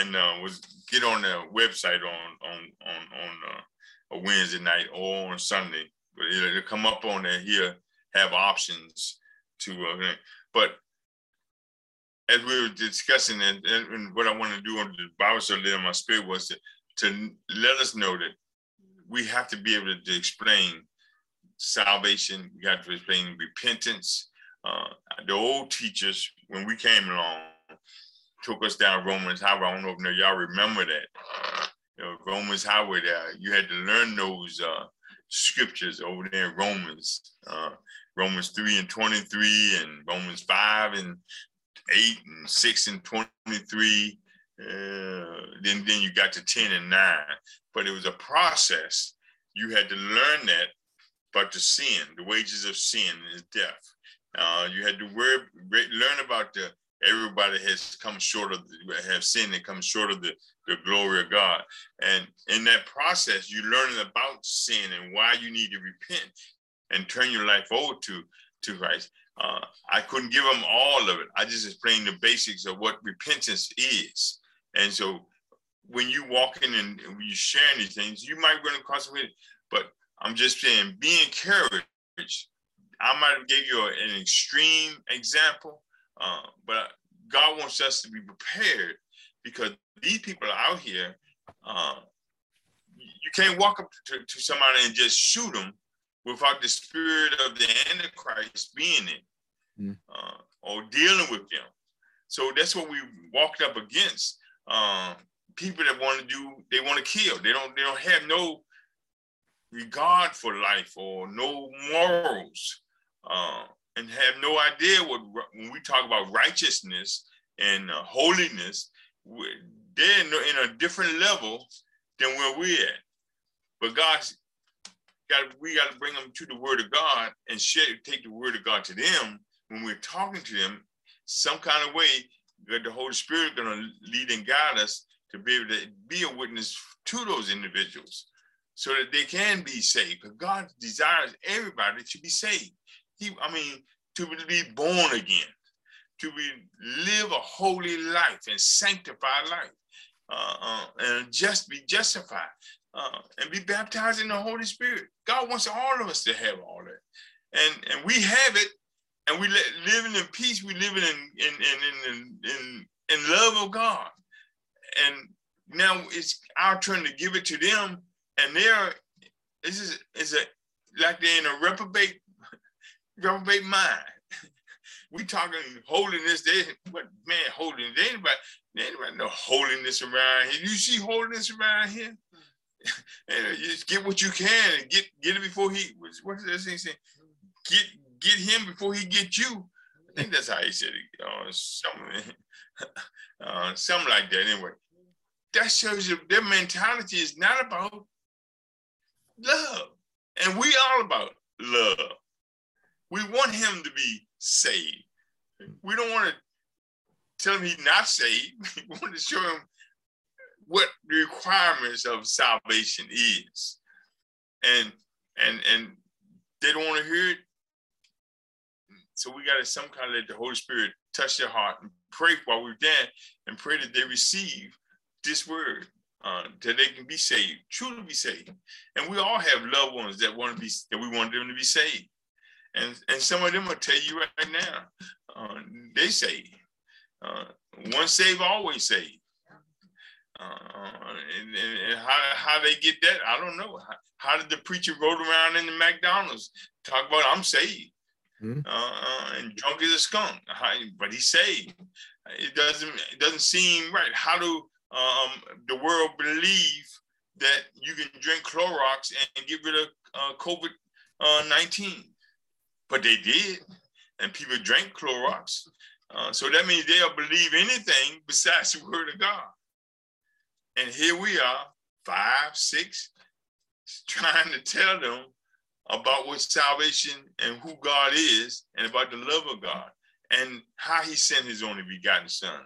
and uh, was get on the website on on on on uh, a Wednesday night or on Sunday. But it'll, it'll come up on there. He'll have options to. Uh, but as we were discussing, and, and what I wanted to do on the Bible study in my spirit was to, to let us know that we have to be able to, to explain salvation. We have to explain repentance. Uh, the old teachers, when we came along, took us down Romans Highway. I don't know if y'all remember that. You know, Romans Highway there. You had to learn those uh, scriptures over there in Romans. Uh, Romans three and twenty-three and Romans five and eight and six and twenty-three. Uh, then, then you got to ten and nine. But it was a process. You had to learn that, but the sin, the wages of sin is death. Uh, you had to worry, learn about the, everybody has come short of, the, have sinned and come short of the, the glory of God. And in that process, you learn about sin and why you need to repent and turn your life over to, to Christ. Uh, I couldn't give them all of it. I just explained the basics of what repentance is. And so when you walk in and when you share these things, you might run across it, but I'm just saying, be encouraged. I might have gave you an extreme example, uh, but God wants us to be prepared, because these people out here, uh, you can't walk up to, to somebody and just shoot them without the spirit of the Antichrist being in mm. uh, or dealing with them. So that's what we walked up against. Uh, people that want to do, they want to kill. They don't, they don't have no regard for life or no morals. Uh, and have no idea what, when we talk about righteousness and uh, holiness, they're in a different level than where we're at. But God's got, we got to bring them to the Word of God and share, take the Word of God to them. When we're talking to them, some kind of way that the Holy Spirit is going to lead and guide us to be able to be a witness to those individuals, so that they can be saved. Because God desires everybody to be saved. He, I mean, to be born again, to be live a holy life and sanctified life, uh, uh, and just be justified, uh, and be baptized in the Holy Spirit. God wants all of us to have all that, and and we have it, and we let, living in peace. We living in in in in in, in love of God, and now it's our turn to give it to them. And they're, this is, is a, like they're in a reprobate, reprobate mind. We talking holiness. They, what man, holiness? They ain't, about, they ain't about no holiness around here. You see holiness around here? And you just get what you can and get get it before he. What is that thing saying? Get get him before he get you. I think that's how he said it. Uh, something, uh, something like that. Anyway, that shows you their mentality is not about love. And we all about love. We want him to be saved. We don't want to tell him he's not saved. We want to show him what the requirements of salvation is. And and and they don't want to hear it. So we got to some kind of let the Holy Spirit touch their heart and pray while we're there and pray that they receive this word uh, that they can be saved, truly be saved. And we all have loved ones that want to be, that we want them to be saved. And and some of them will tell you right now, uh, they saved. Uh, once saved, always saved. Uh, and, and, and how, how they get that, I don't know. How, how did the preacher roll around in the McDonald's talk about I'm saved, mm-hmm. uh, and drunk as a skunk, how, but he's saved. It doesn't it doesn't seem right. How do um, the world believe that you can drink Clorox and get rid of uh, COVID nineteen? Uh, but they did, and people drank Clorox. Uh, so that means they'll believe anything besides the word of God. And here we are, five, six, trying to tell them about what salvation and who God is and about the love of God and how he sent his only begotten son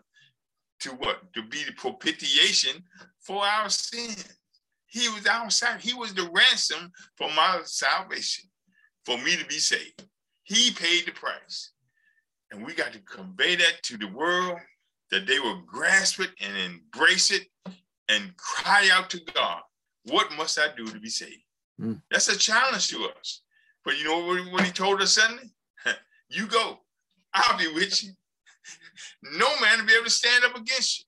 to what? To be the propitiation for our sins. He was our sacrifice. He was the ransom for my salvation, for me to be saved. He paid the price. And we got to convey that to the world, that they will grasp it and embrace it and cry out to God, what must I do to be saved? Mm. That's a challenge to us. But you know what, what he told us Sunday? You go, I'll be with you. No man will be able to stand up against you.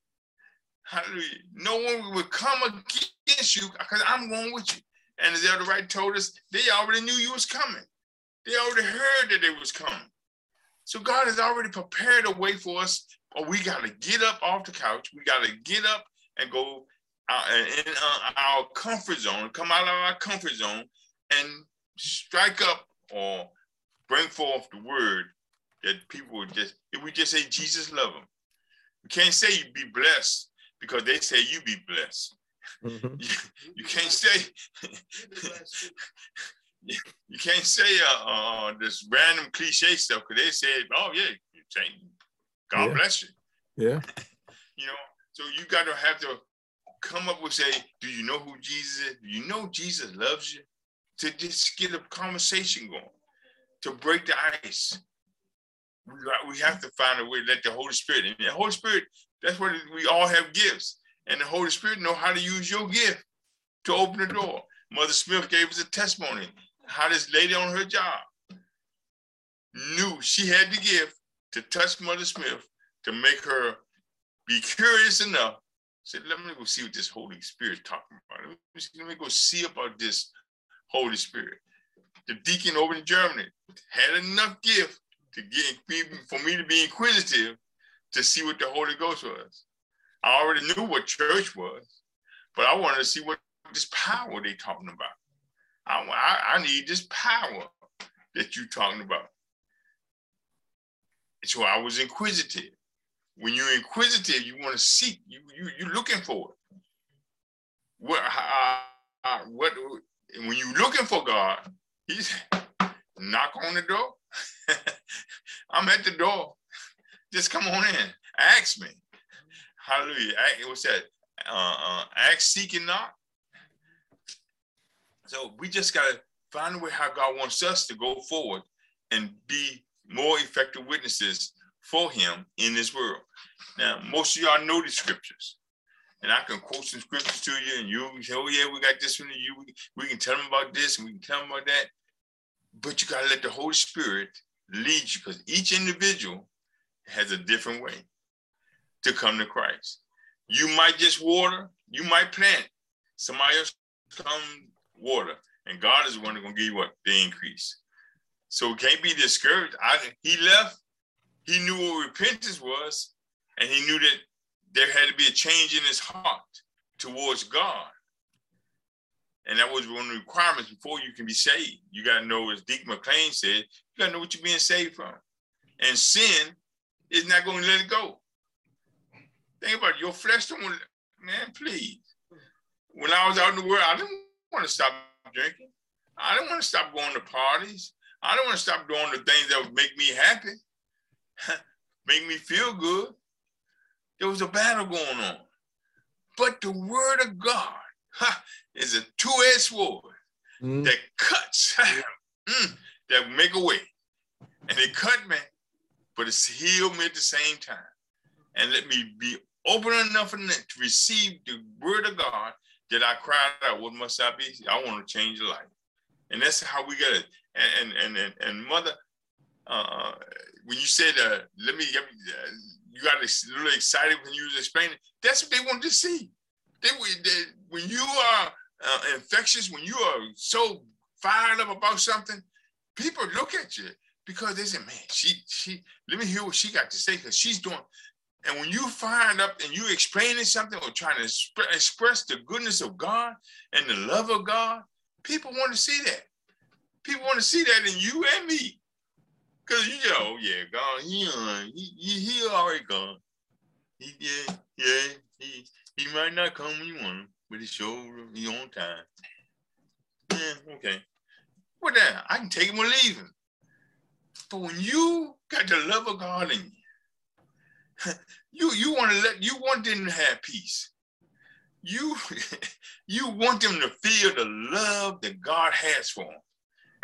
Hallelujah. No one will come against you because I'm going with you. And as Elder Wright told us, they already knew you was coming. They already heard that they was coming. So God has already prepared a way for us. But we got to get up off the couch. We got to get up and go out in our comfort zone, come out of our comfort zone and strike up or bring forth the word that people would just, if we just say Jesus love them. We can't say you be blessed because they say you be blessed. Mm-hmm. you, you can't say, you can't say uh, uh, this random cliche stuff because they say, oh yeah, you say, God yeah. bless you. Yeah. You know, so you got to have to come up with say, do you know who Jesus is? Do you know Jesus loves you? To just get a conversation going, to break the ice. We, got, we have to find a way to let the Holy Spirit, and the Holy Spirit, that's what we all have gifts. And the Holy Spirit know how to use your gift to open the door. Mother Smith gave us a testimony, how this lady on her job knew she had the gift to touch Mother Smith to make her be curious enough. Said, let me go see what this Holy Spirit is talking about. Let me, let me go see about this Holy Spirit. The deacon over in Germany had enough gift to get for me to be inquisitive to see what the Holy Ghost was. I already knew what church was, but I wanted to see what this power they talking about. I, I, I need this power that you talking about. So I was inquisitive. When you're inquisitive, you want to seek. You you you're looking for it. What uh, what? When you're looking for God, he's knock on the door. I'm at the door. Just come on in. Ask me. Hallelujah. What's that? Uh, uh, ask, seek, and knock. So we just gotta find a way how God wants us to go forward and be more effective witnesses for him in this world. Now, most of y'all know the scriptures, and I can quote some scriptures to you, and you say, oh yeah, we got this one, and you, we can tell them about this, and we can tell them about that, but you gotta let the Holy Spirit lead you, because each individual has a different way to come to Christ. You might just water, you might plant, somebody else come water, and God is the one that's gonna give you what? The increase. So it can't be discouraged. I, he left, he knew what repentance was, and he knew that there had to be a change in his heart towards God. And that was one of the requirements before you can be saved. You got to know, as Deacon McClain said, you got to know what you're being saved from. And sin is not going to let it go. Think about it. Your flesh don't want to, man, please. When I was out in the world, I didn't want to stop drinking. I didn't want to stop going to parties. I didn't want to stop doing the things that would make me happy. Make me feel good. There was a battle going on. But the word of God ha, is a two-edged sword mm. that cuts, mm, that make a way. And it cut me, but it's healed me at the same time and let me be open enough to receive the word of God that I cried out, what must I be? I want to change life. And that's how we got it. And, and, and, and mother, uh, when you said, uh, let me, let me uh, you got a little excited when you was explaining, that's what they wanted to see. They, they, when you are uh, infectious, when you are so fired up about something, people look at you because they say, man, she, she, let me hear what she got to say because she's doing. And when you fired up and you explaining something or trying to exp- express the goodness of God and the love of God, people want to see that. People want to see that in you and me. Because, you know, oh, yeah, God, he, he, he already gone. He, yeah, yeah, he, he might not come when you want him, but he sure he on time. Yeah, okay. Well, then, I can take him or leave him. But when you got the love of God in you, you, you want to let, you want them to have peace. You, you want them to feel the love that God has for them.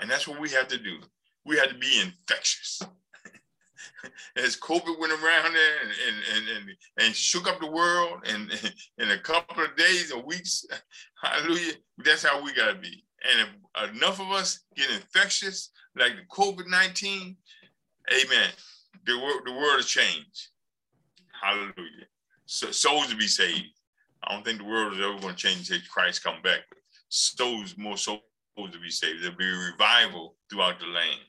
And that's what we have to do. We had to be infectious. As COVID went around there and, and, and, and shook up the world and in a couple of days or weeks, hallelujah, that's how we got to be. And if enough of us get infectious, like the COVID nineteen, amen, the world, the world will change. Hallelujah. So, souls to be saved. I don't think the world is ever going to change until Christ come back. Souls, more souls to be saved. There'll be a revival throughout the land.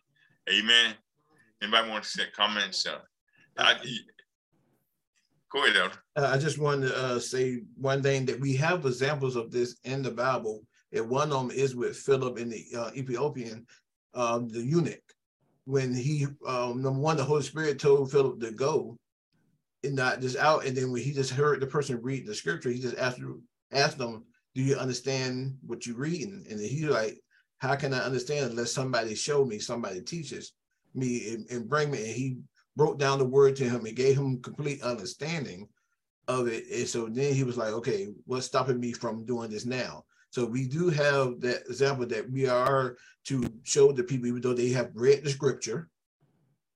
Amen. Anybody want to say comments? Uh, I, go ahead, Elder. I just wanted to uh, say one thing, that we have examples of this in the Bible. And one of them is with Philip and the uh, Ethiopian, uh, the eunuch. When he, um, number one, the Holy Spirit told Philip to go and not just out. And then when he just heard the person read the scripture, he just asked, asked them, do you understand what you're reading? And then he's like, how can I understand unless somebody show me, somebody teaches me and, and bring me? And he broke down the word to him and gave him complete understanding of it. And so then he was like, okay, what's stopping me from doing this now? So we do have that example that we are to show the people, even though they have read the scripture,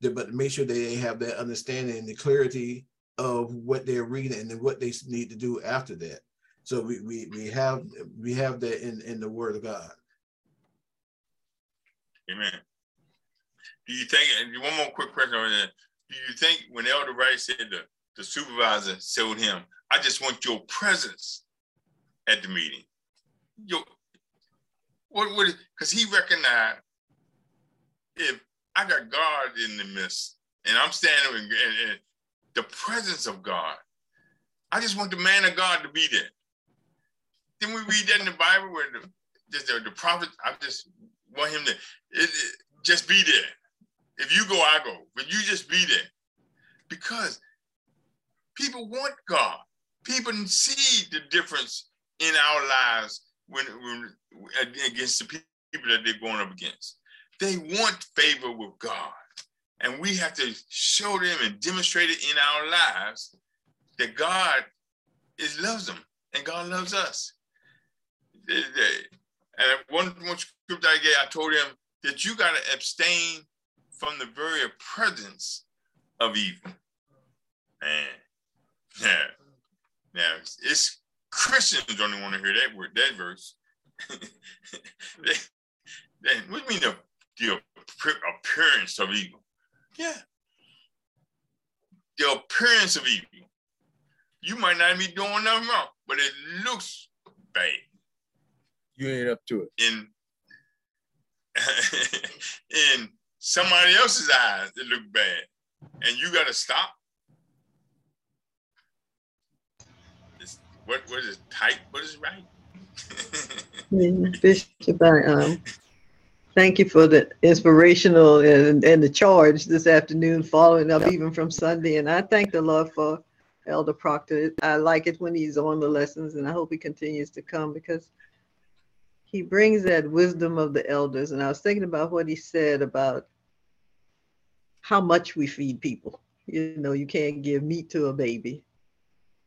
but make sure that they have that understanding and the clarity of what they're reading and then what they need to do after that. So we, we, we have we have that in, in the word of God. Amen. Do you think, and one more quick question on that, do you think when Elder Wright said the, the supervisor told him, I just want your presence at the meeting? Your, what would, because he recognized if I got God in the midst and I'm standing in, in, in the presence of God, I just want the man of God to be there. Then we read that in the Bible where the, the, the prophet, I just want him to it, it, just be there. If you go, I go. But you just be there. Because people want God. People see the difference in our lives when, when against the people that they're going up against. They want favor with God. And we have to show them and demonstrate it in our lives that God is, loves them. And God loves us. And one, one script I gave, I told him that you got to abstain from the very presence of evil. Man, yeah, now it's, it's Christians don't even want to hear that word, that verse. they, they, what do you mean the, the appearance of evil? Yeah, the appearance of evil. You might not be doing nothing wrong, but it looks bad. You ain't up to it. In, in somebody else's eyes, it looks bad. And you got to stop. It's, what, what is it, tight? What is right? Bishop, I, um, thank you for the inspirational and, and the charge this afternoon, following up even from Sunday. And I thank the Lord for Elder Proctor. I like it when he's on the lessons, and I hope he continues to come because he brings that wisdom of the elders. And I was thinking about what he said about how much we feed people. You know, you can't give meat to a baby,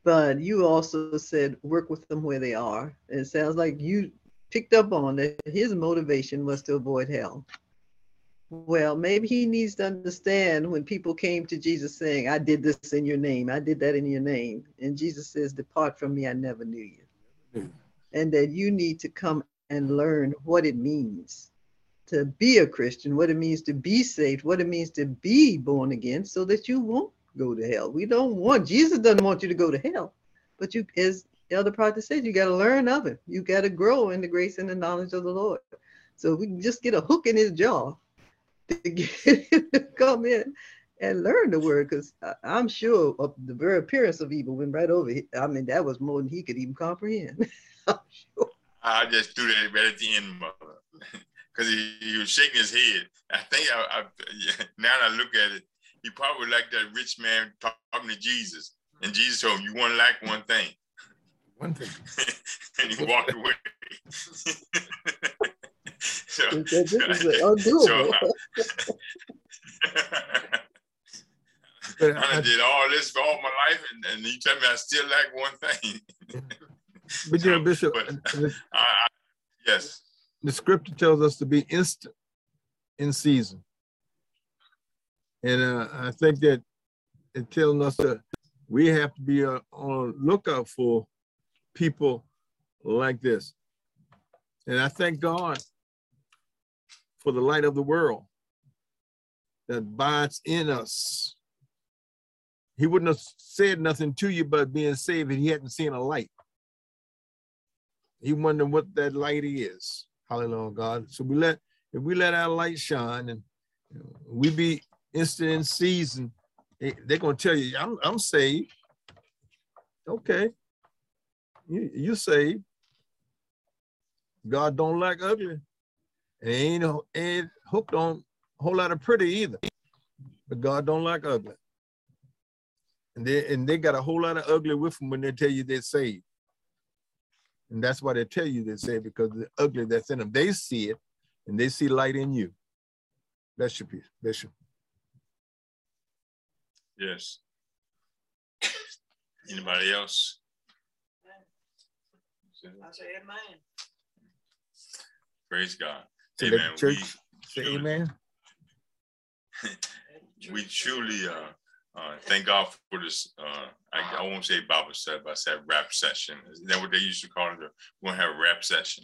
but you also said work with them where they are. It sounds like you picked up on that his motivation was to avoid hell. well, maybe he needs to understand when people came to Jesus saying, I did this in your name, I did that in your name. And Jesus says, depart from me, I never knew you. Mm. And that you need to come and learn what it means to be a Christian, what it means to be saved, what it means to be born again, so that you won't go to hell. We don't want, Jesus doesn't want you to go to hell, but you, as Elder Proctor said, you got to learn of it. You got to grow in the grace and the knowledge of the Lord. So we can just get a hook in his jaw to get him to come in and learn the word, because I'm sure of the very appearance of evil went right over. I mean, that was more than he could even comprehend. I'm sure. I just threw that right at the end, Mother, because he, he was shaking his head. I think I, I, now that I look at it, he probably like that rich man talking to Jesus, and Jesus told him, "You want to lack one thing." One thing. And he walked away. So, this is like, so I, I did all this for all my life, and, and he told me I still lack one thing. But you know, Bishop, but, the, I, I, yes, the scripture tells us to be instant in season, and uh, I think that it tells us that we have to be uh, on lookout for people like this. And I thank God for the light of the world that abides in us. He wouldn't have said nothing to you about being saved if he hadn't seen a light. He wondered what that light is. Hallelujah, God. So we let, if we let our light shine and we be instant in season, they're going to tell you, I'm, I'm saved. Okay. You, you saved. God don't like ugly. And ain't, ain't hooked on a whole lot of pretty either. But God don't like ugly. And they, and they got a whole lot of ugly with them when they tell you they're saved. And that's why they tell you they say, because the ugly that's in them, they see it, and they see light in you. That's your piece, Bishop. Yes. Anybody else? I say amen. Praise God. To amen. The church, we say amen. We truly uh, Uh, thank God for this. Uh, I, I won't say Bible study, but I said rap session. Isn't that what they used to call it? We're gonna have a rap session.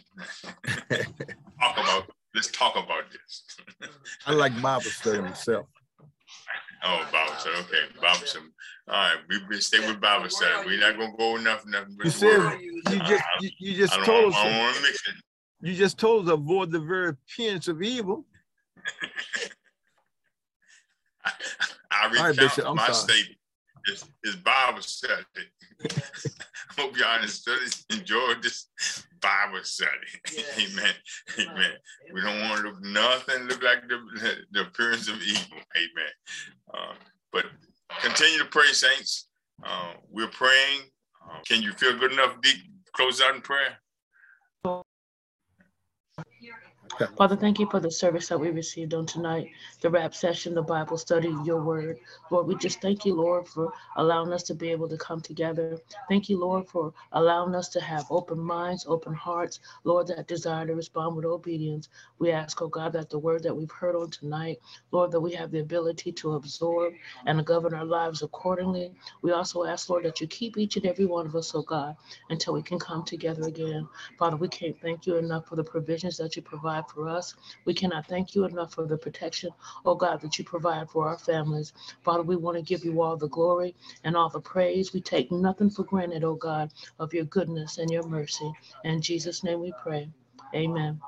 Talk about. Let's talk about this. I like Bible study myself. Oh, Bible study. Okay, Bible study. All right, we, we stay with Bible study. We're not gonna go nothing, nothing. With you said world. you just you, you just I told us. I don't want to mix it. You just told us avoid the very appearance of evil. I, I recount right, Bishop, my sorry. statement. It's, it's Bible study. Hope y'all enjoyed this Bible study. Yes. Amen. Amen. Amen. We don't want to look nothing look like the, the appearance of evil. Amen. Uh, but continue to pray, saints. Uh, we're praying. Uh, can you feel good enough, Deke? Close out in prayer. Father, thank you for the service that we received on tonight, the rap session, the Bible study, your word. Lord, we just thank you, Lord, for allowing us to be able to come together. Thank you, Lord, for allowing us to have open minds, open hearts, Lord, that desire to respond with obedience. We ask, oh God, that the word that we've heard on tonight, Lord, that we have the ability to absorb and govern our lives accordingly. We also ask, Lord, that you keep each and every one of us, oh God, until we can come together again. Father, we can't thank you enough for the provisions that you provide for us. We cannot thank you enough for the protection, oh God, that you provide for our families. Father, we want to give you all the glory and all the praise. We take nothing for granted, oh God, of your goodness and your mercy. In Jesus' name we pray. Amen.